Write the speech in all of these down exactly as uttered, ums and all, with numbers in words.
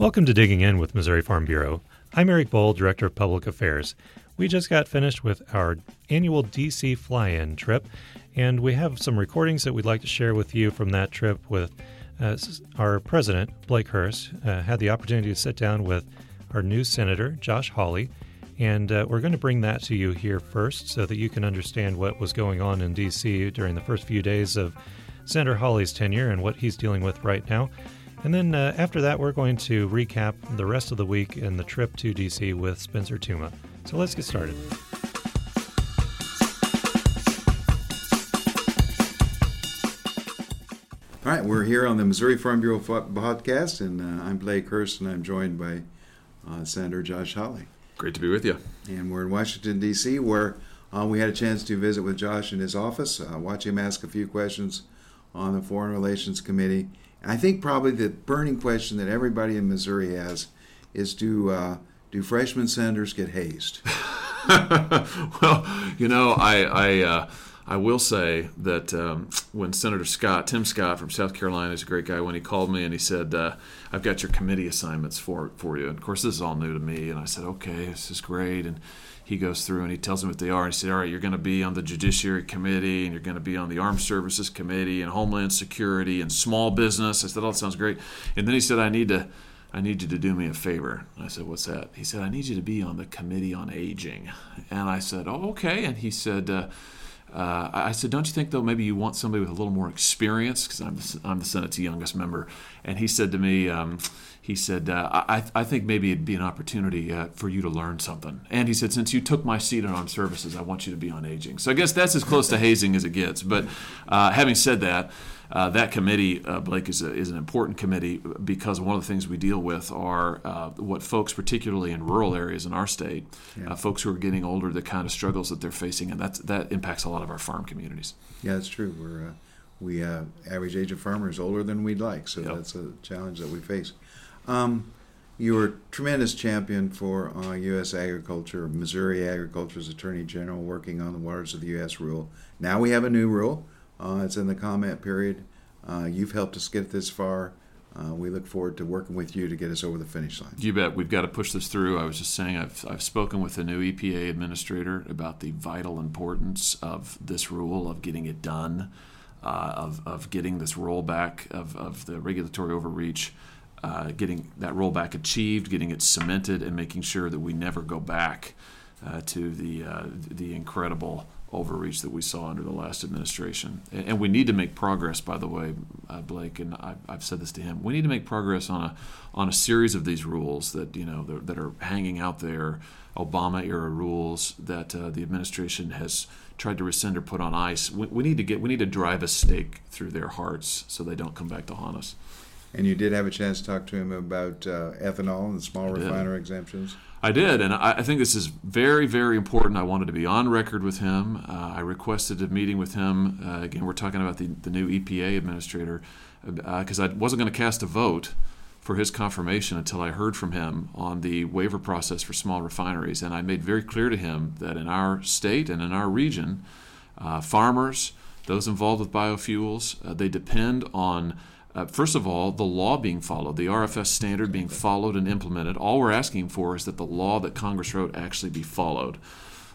Welcome to Digging In with Missouri Farm Bureau. I'm Eric Boll, Director of Public Affairs. We just got finished with our annual D C fly-in trip, and we have some recordings that we'd like to share with you from that trip with uh, our president, Blake Hurst. Uh, had the opportunity to sit down with our new senator, Josh Hawley, and uh, we're going to bring that to you here first so that you can understand what was going on in D C during the first few days of Senator Hawley's tenure and what he's dealing with right now. And then uh, after that, we're going to recap the rest of the week and the trip to D C with Spencer Tuma. So let's get started. All right, we're here on the Missouri Farm Bureau podcast, and uh, I'm Blake Hurst, and I'm joined by uh, Senator Josh Hawley. Great to be with you. And we're in Washington, D C, where uh, we had a chance to visit with Josh in his office, uh, watch him ask a few questions on the Foreign Relations Committee. I think probably the burning question that everybody in Missouri has is, do uh, do freshman senators get hazed? Well, you know, I I, uh, I will say that um, when Senator Scott, Tim Scott from South Carolina, is a great guy, when he called me and he said, uh, I've got your committee assignments for for you. And, of course, this is all new to me. And I said, okay, this is great. And he goes through and he tells them what they are. He said, all right, you're going to be on the Judiciary Committee, and you're going to be on the Armed Services Committee, and Homeland Security, and Small Business. I said, oh, that sounds great. And then he said, I need to, I need you to do me a favor. And I said, what's that? He said, I need you to be on the Committee on Aging. And I said, oh, okay. And he said, uh, uh, I said, don't you think, though, maybe you want somebody with a little more experience? Because I'm the, I'm the Senate's youngest member. And he said to me, um, He said, uh, I, I think maybe it'd be an opportunity uh, for you to learn something. And he said, since you took my seat on Armed Services, I want you to be on aging. So I guess that's as close to hazing as it gets. But uh, having said that, uh, that committee, uh, Blake, is, a, is an important committee because one of the things we deal with are uh, what folks, particularly in rural areas in our state, yeah. uh, folks who are getting older, the kind of struggles that they're facing. And that's, that impacts a lot of our farm communities. Yeah, that's true. We're, uh, we uh, average age of farmers is older than we'd like. So yep. That's a challenge that we face. Um, you were a tremendous champion for uh, U S agriculture. Missouri Agriculture's Attorney General working on the Waters of the U S rule. Now we have a new rule. Uh, it's in the comment period. Uh, you've helped us get this far. Uh, we look forward to working with you to get us over the finish line. You bet. We've got to push this through. I was just saying I've I've spoken with the new E P A administrator about the vital importance of this rule, of getting it done, uh, of, of getting this rollback of, of the regulatory overreach. Uh, getting that rollback achieved, getting it cemented, and making sure that we never go back uh, to the uh, the incredible overreach that we saw under the last administration. And, and we need to make progress, by the way, uh, Blake, and I, I've said this to him. We need to make progress on a on a series of these rules that you know that, that are hanging out there, Obama-era rules that uh, the administration has tried to rescind or put on ice. We, we need to get we need to drive a stake through their hearts so they don't come back to haunt us. And you did have a chance to talk to him about uh, ethanol and small refiner exemptions. I did, and I, I think this is very, very important. I wanted to be on record with him. Uh, I requested a meeting with him. Uh, again, we're talking about the, the new E P A administrator because uh, I wasn't going to cast a vote for his confirmation until I heard from him on the waiver process for small refineries. And I made very clear to him that in our state and in our region, uh, farmers, those involved with biofuels, uh, they depend on Uh, first of all, the law being followed, the R F S standard being followed and implemented. All we're asking for is that the law that Congress wrote actually be followed.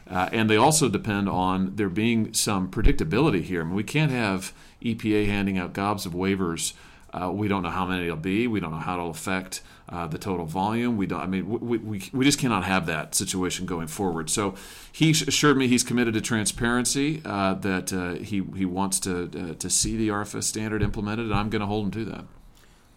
Uh, and they also depend on there being some predictability here. I mean, we can't have E P A handing out gobs of waivers. Uh, we don't know how many it'll be. We don't know how it'll affect uh, the total volume. We don't. I mean, we, we we just cannot have that situation going forward. So he assured me he's committed to transparency. Uh, that uh, he he wants to uh, to see the R F S standard implemented, and I'm going to hold him to that.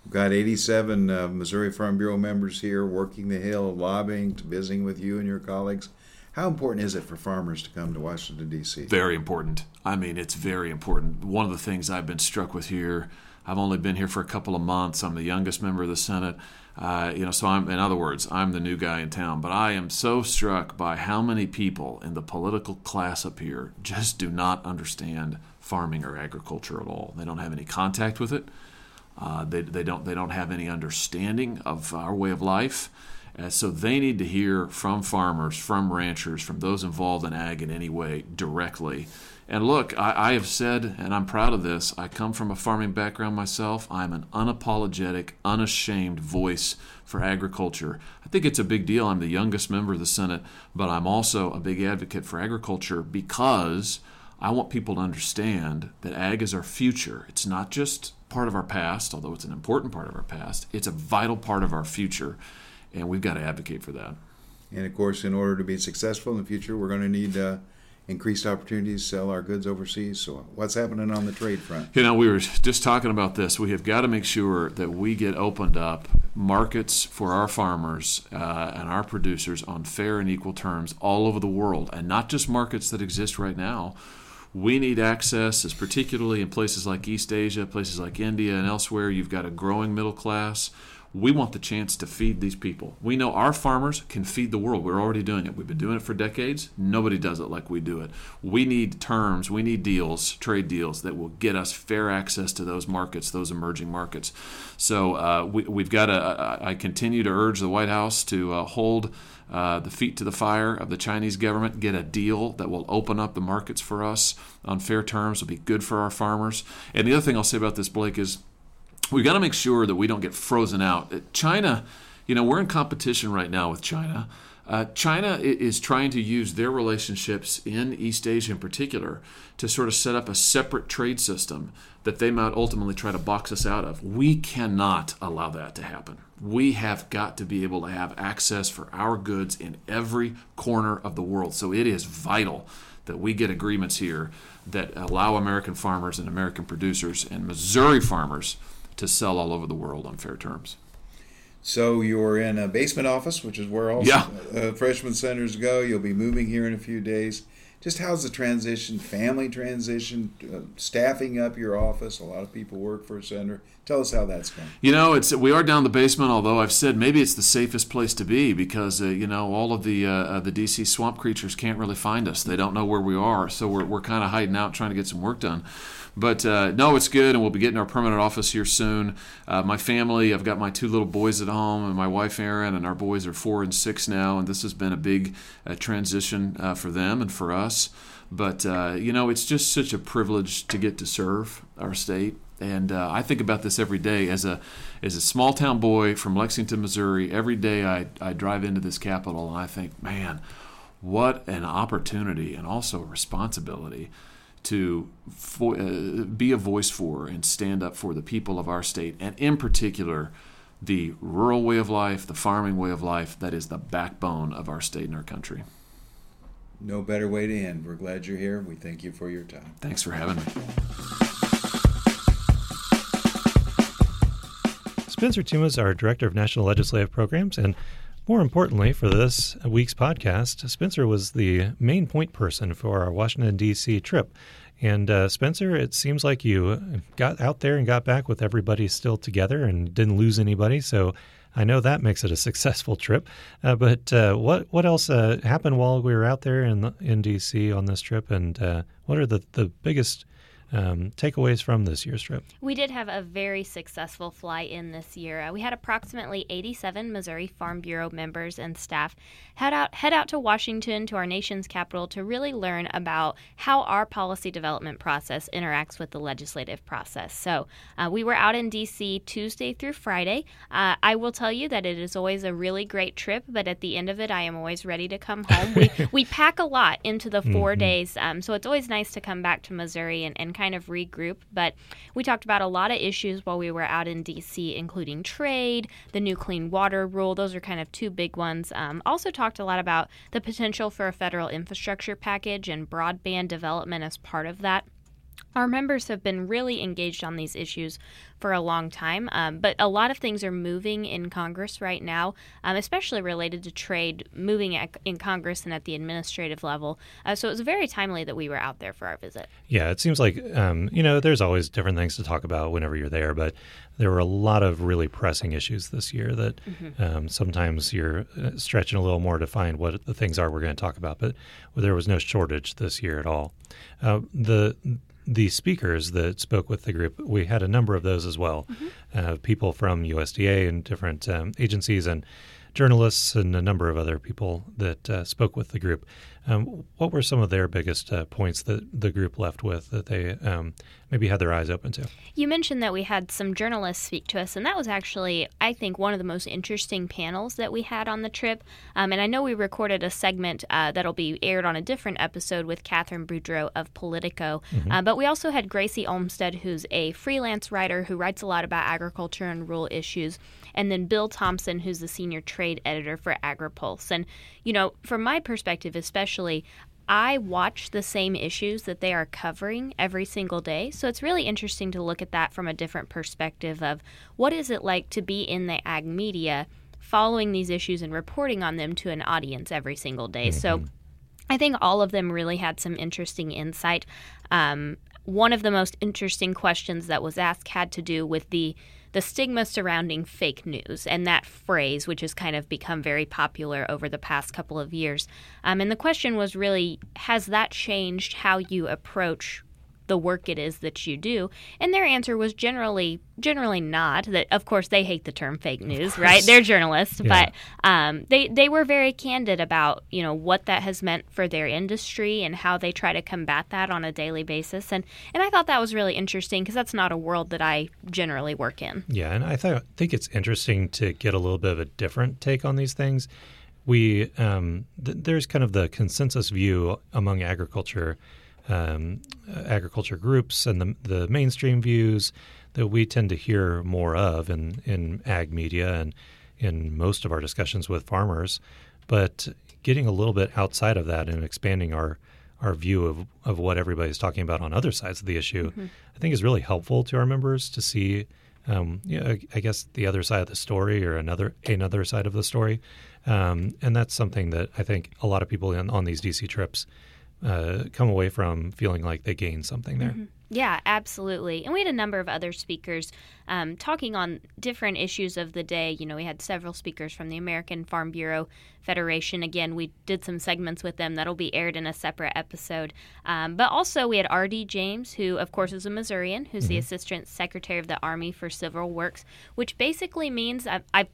We've got eighty-seven uh, Missouri Farm Bureau members here working the Hill, lobbying, visiting with you and your colleagues. How important is it for farmers to come to Washington, D C? Very important. I mean, it's very important. One of the things I've been struck with here. I've only been here for a couple of months. I'm the youngest member of the Senate. Uh, you know, so I'm, in other words, I'm the new guy in town. But I am so struck by how many people in the political class up here just do not understand farming or agriculture at all. They don't have any contact with it. Uh, they they don't they don't have any understanding of our way of life. Uh, so they need to hear from farmers, from ranchers, from those involved in ag in any way directly. And look, I, I have said, and I'm proud of this, I come from a farming background myself. I'm an unapologetic, unashamed voice for agriculture. I think it's a big deal. I'm the youngest member of the Senate, but I'm also a big advocate for agriculture because I want people to understand that ag is our future. It's not just part of our past, although it's an important part of our past. It's a vital part of our future. And we've got to advocate for that. And, of course, in order to be successful in the future, we're going to need uh, increased opportunities to sell our goods overseas. So what's happening on the trade front? You know, we were just talking about this. We have got to make sure that we get opened up markets for our farmers uh, and our producers on fair and equal terms all over the world, and not just markets that exist right now. We need access, as particularly in places like East Asia, places like India and elsewhere. You've got a growing middle class. We want the chance to feed these people. We know our farmers can feed the world. We're already doing it. We've been doing it for decades. Nobody does it like we do it. We need terms. We need deals, trade deals, that will get us fair access to those markets, those emerging markets. So uh, we, we've got to, I continue to urge the White House to uh, hold Uh, the feet to the fire of the Chinese government, get a deal that will open up the markets for us on fair terms. It'll be good for our farmers. And the other thing I'll say about this, Blake, is we've got to make sure that we don't get frozen out. China, you know, we're in competition right now with China. Uh, China is trying to use their relationships in East Asia in particular to sort of set up a separate trade system that they might ultimately try to box us out of. We cannot allow that to happen. We have got to be able to have access for our goods in every corner of the world. So it is vital that we get agreements here that allow American farmers and American producers and Missouri farmers to sell all over the world on fair terms. So you're in a basement office, which is where all yeah. uh, freshman centers go. You'll be moving here in a few days. Just how's the transition, family transition, uh, staffing up your office? A lot of people work for a center. Tell us how that's going. You know, it's we are down the basement, although I've said maybe it's the safest place to be because, uh, you know, all of the uh, the D C swamp creatures can't really find us. They don't know where we are, so we're we're kind of hiding out trying to get some work done. But, uh, no, it's good, and we'll be getting our permanent office here soon. Uh, my family, I've got my two little boys at home, and my wife, Erin, and our boys are four and six now, and this has been a big uh, transition uh, for them and for us. But, uh, you know, it's just such a privilege to get to serve our state. And uh, I think about this every day. As a as a small-town boy from Lexington, Missouri, every day I, I drive into this Capitol, and I think, man, what an opportunity and also a responsibility to fo- uh, be a voice for and stand up for the people of our state, and in particular, the rural way of life, the farming way of life that is the backbone of our state and our country. No better way to end. We're glad you're here. We thank you for your time. Thanks for having me. Spencer Tuma is our Director of National Legislative Programs, and more importantly, for this week's podcast, Spencer was the main point person for our Washington, D C trip. And uh, Spencer, it seems like you got out there and got back with everybody still together and didn't lose anybody. So I know that makes it a successful trip. Uh, but uh, what what else uh, happened while we were out there in in D C on this trip? And uh, what are the, the biggest Um, takeaways from this year's trip? We did have a very successful fly-in this year. Uh, we had approximately eighty-seven Missouri Farm Bureau members and staff head out head out to Washington, to our nation's capital, to really learn about how our policy development process interacts with the legislative process. So uh, we were out in D C Tuesday through Friday. Uh, I will tell you that it is always a really great trip, but at the end of it, I am always ready to come home. we we pack a lot into the four mm-hmm. days, um, so it's always nice to come back to Missouri and, and kind of regroup, but we talked about a lot of issues while we were out in D C, including trade, the new clean water rule. Those are kind of two big ones. Um, also talked a lot about the potential for a federal infrastructure package and broadband development as part of that. Our members have been really engaged on these issues for a long time, um, but a lot of things are moving in Congress right now, um, especially related to trade, moving at, in Congress and at the administrative level. Uh, so it was very timely that we were out there for our visit. Yeah, it seems like, um, you know, there's always different things to talk about whenever you're there, but there were a lot of really pressing issues this year that mm-hmm. um, sometimes you're stretching a little more to find what the things are we're going to talk about, but there was no shortage this year at all. Uh, the The speakers that spoke with the group, we had a number of those as well, mm-hmm. uh, people from U S D A and different um, agencies. And journalists and a number of other people that uh, spoke with the group. Um, what were some of their biggest uh, points that the group left with that they um, maybe had their eyes open to? You mentioned that we had some journalists speak to us, and that was actually, I think, one of the most interesting panels that we had on the trip. Um, and I know we recorded a segment uh, that'll be aired on a different episode with Catherine Boudreaux of Politico. Mm-hmm. Uh, but we also had Gracie Olmstead, who's a freelance writer who writes a lot about agriculture and rural issues, and then Bill Thompson, who's the senior trade editor for AgriPulse. And, you know, from my perspective especially, I watch the same issues that they are covering every single day. So it's really interesting to look at that from a different perspective of what is it like to be in the ag media following these issues and reporting on them to an audience every single day. Mm-hmm. So I think all of them really had some interesting insight. Um, one of the most interesting questions that was asked had to do with the the stigma surrounding fake news and that phrase, which has kind of become very popular over the past couple of years. Um, and the question was really, has that changed how you approach the work it is that you do? And their answer was generally generally not. That, of course, they hate the term fake news, right? They're journalists, yeah. but um, they, they were very candid about, you know, what that has meant for their industry and how they try to combat that on a daily basis. And, and I thought that was really interesting because that's not a world that I generally work in. Yeah, and I th- think it's interesting to get a little bit of a different take on these things. We um, th- there's kind of the consensus view among agriculture Um, agriculture groups and the, the mainstream views that we tend to hear more of in, in ag media and in most of our discussions with farmers. But getting a little bit outside of that and expanding our, our view of, of what everybody's talking about on other sides of the issue, mm-hmm. I think is really helpful to our members to see, um, you know, I guess, the other side of the story or another another side of the story. Um, and that's something that I think a lot of people in, on these D C trips Uh, come away from feeling like they gained something there. Mm-hmm. Yeah, absolutely. And we had a number of other speakers um, talking on different issues of the day. You know, we had several speakers from the American Farm Bureau Federation. Again, we did some segments with them. That'll be aired in a separate episode. Um, but also we had R D James, who, of course, is a Missourian, who's mm-hmm. the Assistant Secretary of the Army for Civil Works, which basically means I've, I've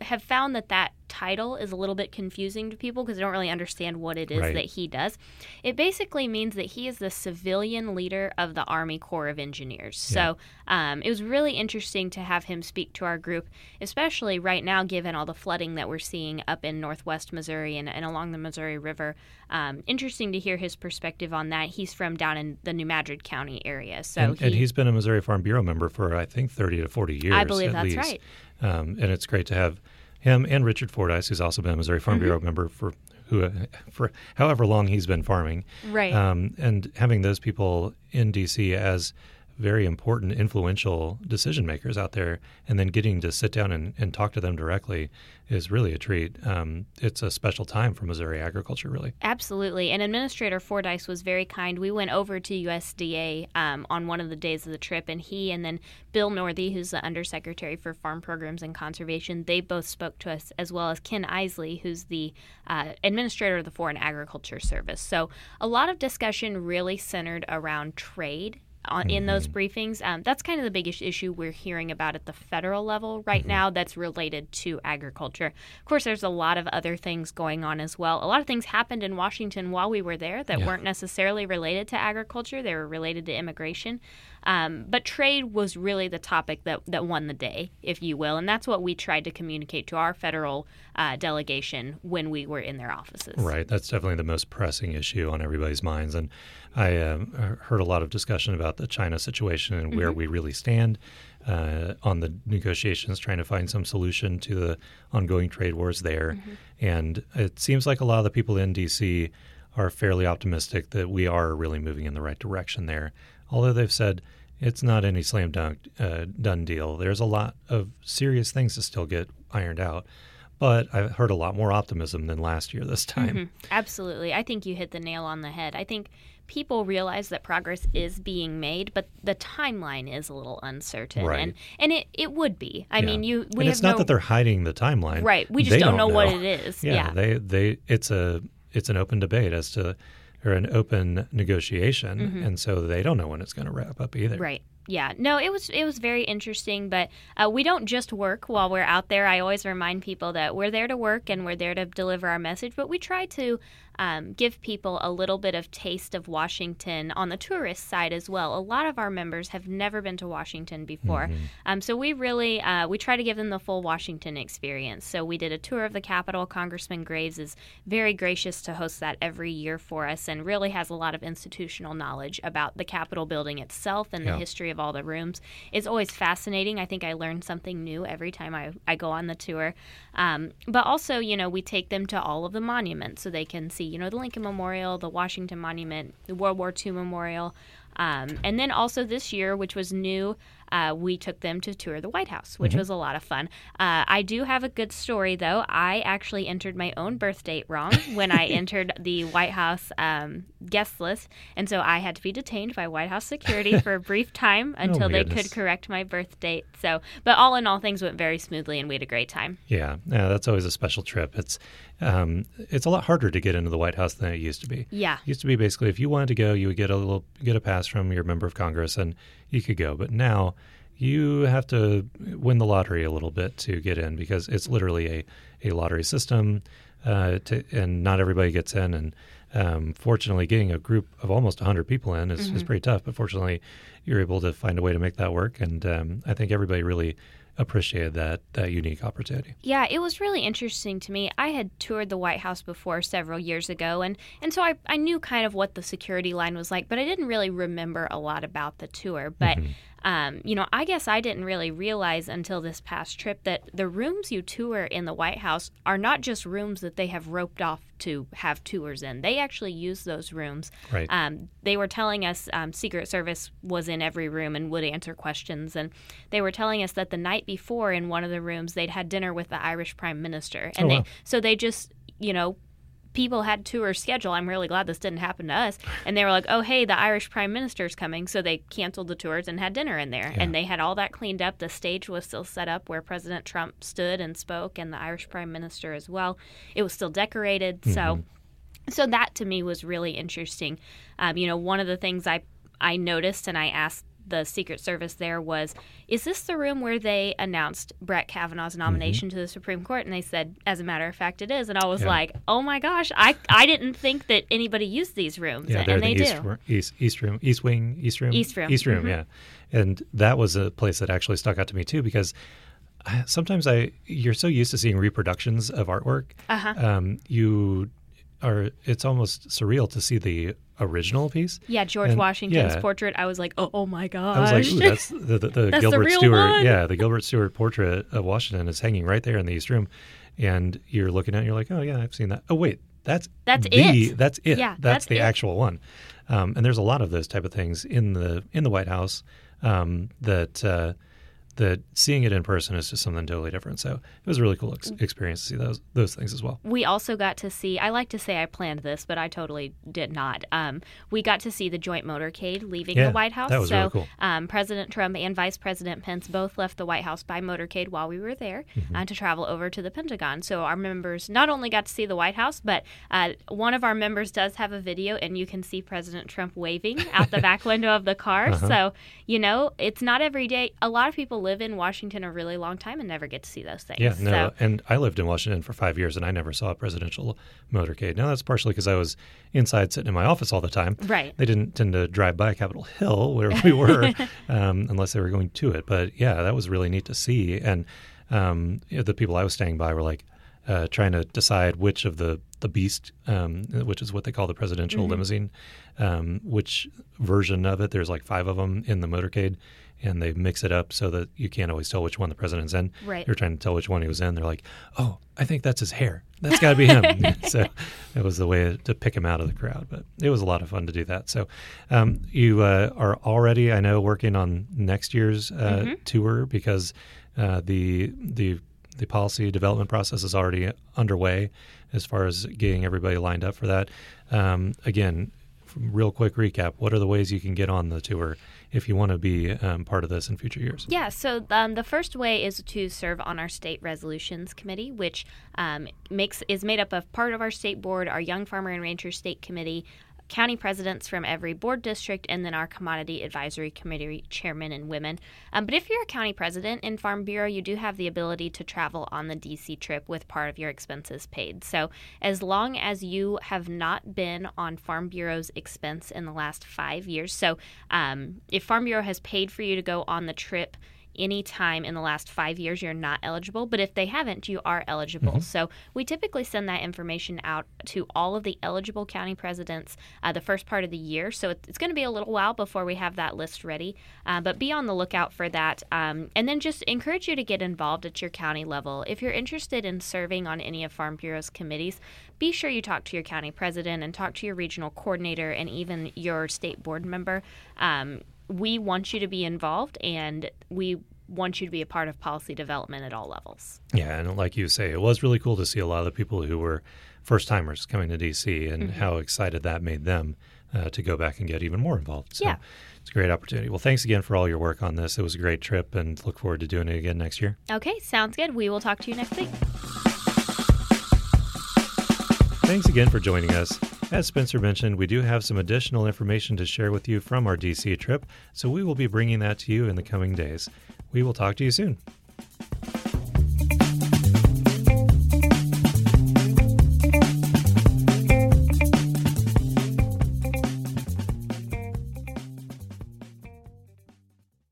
have found that that title is a little bit confusing to people because they don't really understand what it is right. that he does. It basically means that he is the civilian leader of the Army Corps of Engineers. Yeah. So um, it was really interesting to have him speak to our group, especially right now given all the flooding that we're seeing up in northwest Missouri and, and along the Missouri River. Um, interesting to hear his perspective on that. He's from down in the New Madrid County area. So And, he, and he's been a Missouri Farm Bureau member for, I think, thirty to forty years I believe at that's least. Right. Um, and it's great to have him and Richard Fordyce, who's also been a Missouri Farm mm-hmm. Bureau member for who uh, for however long he's been farming. Right. Um, and having those people in D C as very important, influential decision makers out there, and then getting to sit down and, and talk to them directly is really a treat. Um, it's a special time for Missouri agriculture, really. Absolutely. And Administrator Fordyce was very kind. We went over to U S D A um, on one of the days of the trip, and he and then Bill Northey, who's the Undersecretary for Farm Programs and Conservation, they both spoke to us, as well as Ken Isley, who's the uh, Administrator of the Foreign Agriculture Service. So a lot of discussion really centered around trade on, in those briefings. Um, that's kind of the biggest issue we're hearing about at the federal level right mm-hmm. now that's related to agriculture. Of course, there's a lot of other things going on as well. A lot of things happened in Washington while we were there that yeah. weren't necessarily related to agriculture. They were related to immigration. Um, but trade was really the topic that, that won the day, if you will. And that's what we tried to communicate to our federal uh, delegation when we were in their offices. Right. That's definitely the most pressing issue on everybody's minds. And I um, heard a lot of discussion about the China situation and where mm-hmm. we really stand uh, on the negotiations, trying to find some solution to the ongoing trade wars there. Mm-hmm. And it seems like a lot of the people in D C are fairly optimistic that we are really moving in the right direction there. Although they've said it's not any slam dunk uh, done deal. There's a lot of serious things to still get ironed out. But I've heard a lot more optimism than last year this time. Mm-hmm. Absolutely. I think you hit the nail on the head. I think people realize that progress is being made, but the timeline is a little uncertain. Right. And, and it, it would be. I yeah. mean, you we and it's have not no, that they're hiding the timeline. Right. We just they don't, don't know, know what it is. Yeah. yeah. They they it's a it's an open debate as to or an open negotiation, mm-hmm. and so they don't know when it's going to wrap up either. Right. Yeah, no, it was it was very interesting, but uh, we don't just work while we're out there. I always remind people that we're there to work and we're there to deliver our message, but we try to um, give people a little bit of taste of Washington on the tourist side as well. A lot of our members have never been to Washington before, mm-hmm. um, so we really uh, we try to give them the full Washington experience. So we did a tour of the Capitol. Congressman Graves is very gracious to host that every year for us and really has a lot of institutional knowledge about the Capitol building itself and yeah. the history of all the rooms. It's always fascinating. I think I learn something new every time I, I go on the tour. Um, but also, you know, we take them to all of the monuments so they can see, you know, the Lincoln Memorial, the Washington Monument, the World War Two Memorial. Um, and then also this year, which was new, uh, we took them to tour the White House, which mm-hmm. was a lot of fun. Uh, I do have a good story, though. I actually entered my own birth date wrong when I entered the White House um, guest list. And so I had to be detained by White House security for a brief time until oh they goodness. could correct my birth date. So, but all in all, things went very smoothly and we had a great time. Yeah, yeah that's always a special trip. It's um, it's a lot harder to get into the White House than it used to be. Yeah. It used to be basically if you wanted to go, you would get a little get a pass from your member of Congress and you could go. But now you have to win the lottery a little bit to get in because it's literally a, a lottery system uh, to, and not everybody gets in. And um, fortunately, getting a group of almost one hundred people in is, mm-hmm. is pretty tough. But fortunately, you're able to find a way to make that work. And um, I think everybody really appreciated that that unique opportunity. Yeah, it was really interesting to me. I had toured the White House before several years ago, and, and so I, I knew kind of what the security line was like, but I didn't really remember a lot about the tour. But mm-hmm. Um, you know, I guess I didn't really realize until this past trip that the rooms you tour in the White House are not just rooms that they have roped off to have tours in. They actually use those rooms. Right. Um, they were telling us um, Secret Service was in every room and would answer questions. And they were telling us that the night before in one of the rooms, they'd had dinner with the Irish Prime Minister. And oh, wow. they, so they just, you know, people had tours scheduled. I'm really glad this didn't happen to us. And they were like, oh, hey, the Irish Prime Minister's coming. So they canceled the tours and had dinner in there. Yeah. And they had all that cleaned up. The stage was still set up where President Trump stood and spoke and the Irish Prime Minister as well. It was still decorated. Mm-hmm. So so that to me was really interesting. Um, you know, one of the things I, I noticed and I asked the Secret Service there was, is this the room where they announced Brett Kavanaugh's nomination mm-hmm. to the Supreme Court? And they said, as a matter of fact, it is. And I was yeah. like, oh my gosh, I I didn't think that anybody used these rooms. Yeah, and, and the they East, do. East, East Room, East Wing, East Room. East Room. East Room, mm-hmm. yeah. And that was a place that actually stuck out to me too because I, sometimes I you're so used to seeing reproductions of artwork. Uh-huh. Um, you are, it's almost surreal to see the original piece. Yeah, George and, Washington's yeah. portrait. I was like, oh, oh my gosh. I was like, ooh, that's the, the, the that's Gilbert the real Stuart. One. Yeah, the Gilbert Stuart portrait of Washington is hanging right there in the East Room. And you're looking at it and you're like, oh, yeah, I've seen that. Oh, wait, that's that's the, it. That's it. Yeah, that's, that's the it. actual one. Um, and there's a lot of those type of things in the in the White House um, that uh, that seeing it in person is just something totally different. So it was a really cool ex- experience to see those those things as well. We also got to see, I like to say I planned this, but I totally did not. Um, we got to see the joint motorcade leaving yeah, the White House. That was so really cool. Um, President Trump and Vice President Pence both left the White House by motorcade while we were there mm-hmm. uh, to travel over to the Pentagon. So our members not only got to see the White House, but uh, one of our members does have a video and you can see President Trump waving out the back window of the car. Uh-huh. So, you know, it's not every day. A lot of people live in Washington a really long time and never get to see those things. Yeah, no, so. And I lived in Washington for five years and I never saw a presidential motorcade. Now that's partially because I was inside sitting in my office all the time. Right. They didn't tend to drive by Capitol Hill where we were um, unless they were going to it. But yeah, that was really neat to see. And um, you know, the people I was staying by were like uh, trying to decide which of the the beast, um, which is what they call the presidential mm-hmm. limousine, um, which version of it. There's like five of them in the motorcade. And they mix it up so that you can't always tell which one the president's in. Right. They're trying to tell which one he was in. They're like, oh, I think that's his hair. That's got to be him. So that was the way to pick him out of the crowd. But it was a lot of fun to do that. So um, you uh, are already, I know, working on next year's uh, mm-hmm. tour because uh, the the the policy development process is already underway as far as getting everybody lined up for that. Um, again, real quick recap, what are the ways you can get on the tour if you want to be um, part of this in future years? Yeah, so um, the first way is to serve on our State Resolutions Committee, which um, makes is made up of part of our state board, our Young Farmer and Rancher State Committee, county presidents from every board district, and then our Commodity Advisory Committee chairmen and women. Um, but if you're a county president in Farm Bureau, you do have the ability to travel on the D C trip with part of your expenses paid. So as long as you have not been on Farm Bureau's expense in the last five years, so um, if Farm Bureau has paid for you to go on the trip any time in the last five years, you're not eligible. But if they haven't, you are eligible. Mm-hmm. So we typically send that information out to all of the eligible county presidents uh, the first part of the year. So it's going to be a little while before we have that list ready. Uh, but be on the lookout for that. Um, and then just encourage you to get involved at your county level. If you're interested in serving on any of Farm Bureau's committees, be sure you talk to your county president and talk to your regional coordinator and even your state board member. Um, We want you to be involved, and we want you to be a part of policy development at all levels. Yeah, and like you say, it was really cool to see a lot of the people who were first-timers coming to D C and mm-hmm. how excited that made them uh, to go back and get even more involved. So yeah. It's a great opportunity. Well, thanks again for all your work on this. It was a great trip, and look forward to doing it again next year. Okay, sounds good. We will talk to you next week. Thanks again for joining us. As Spencer mentioned, we do have some additional information to share with you from our D C trip, so we will be bringing that to you in the coming days. We will talk to you soon.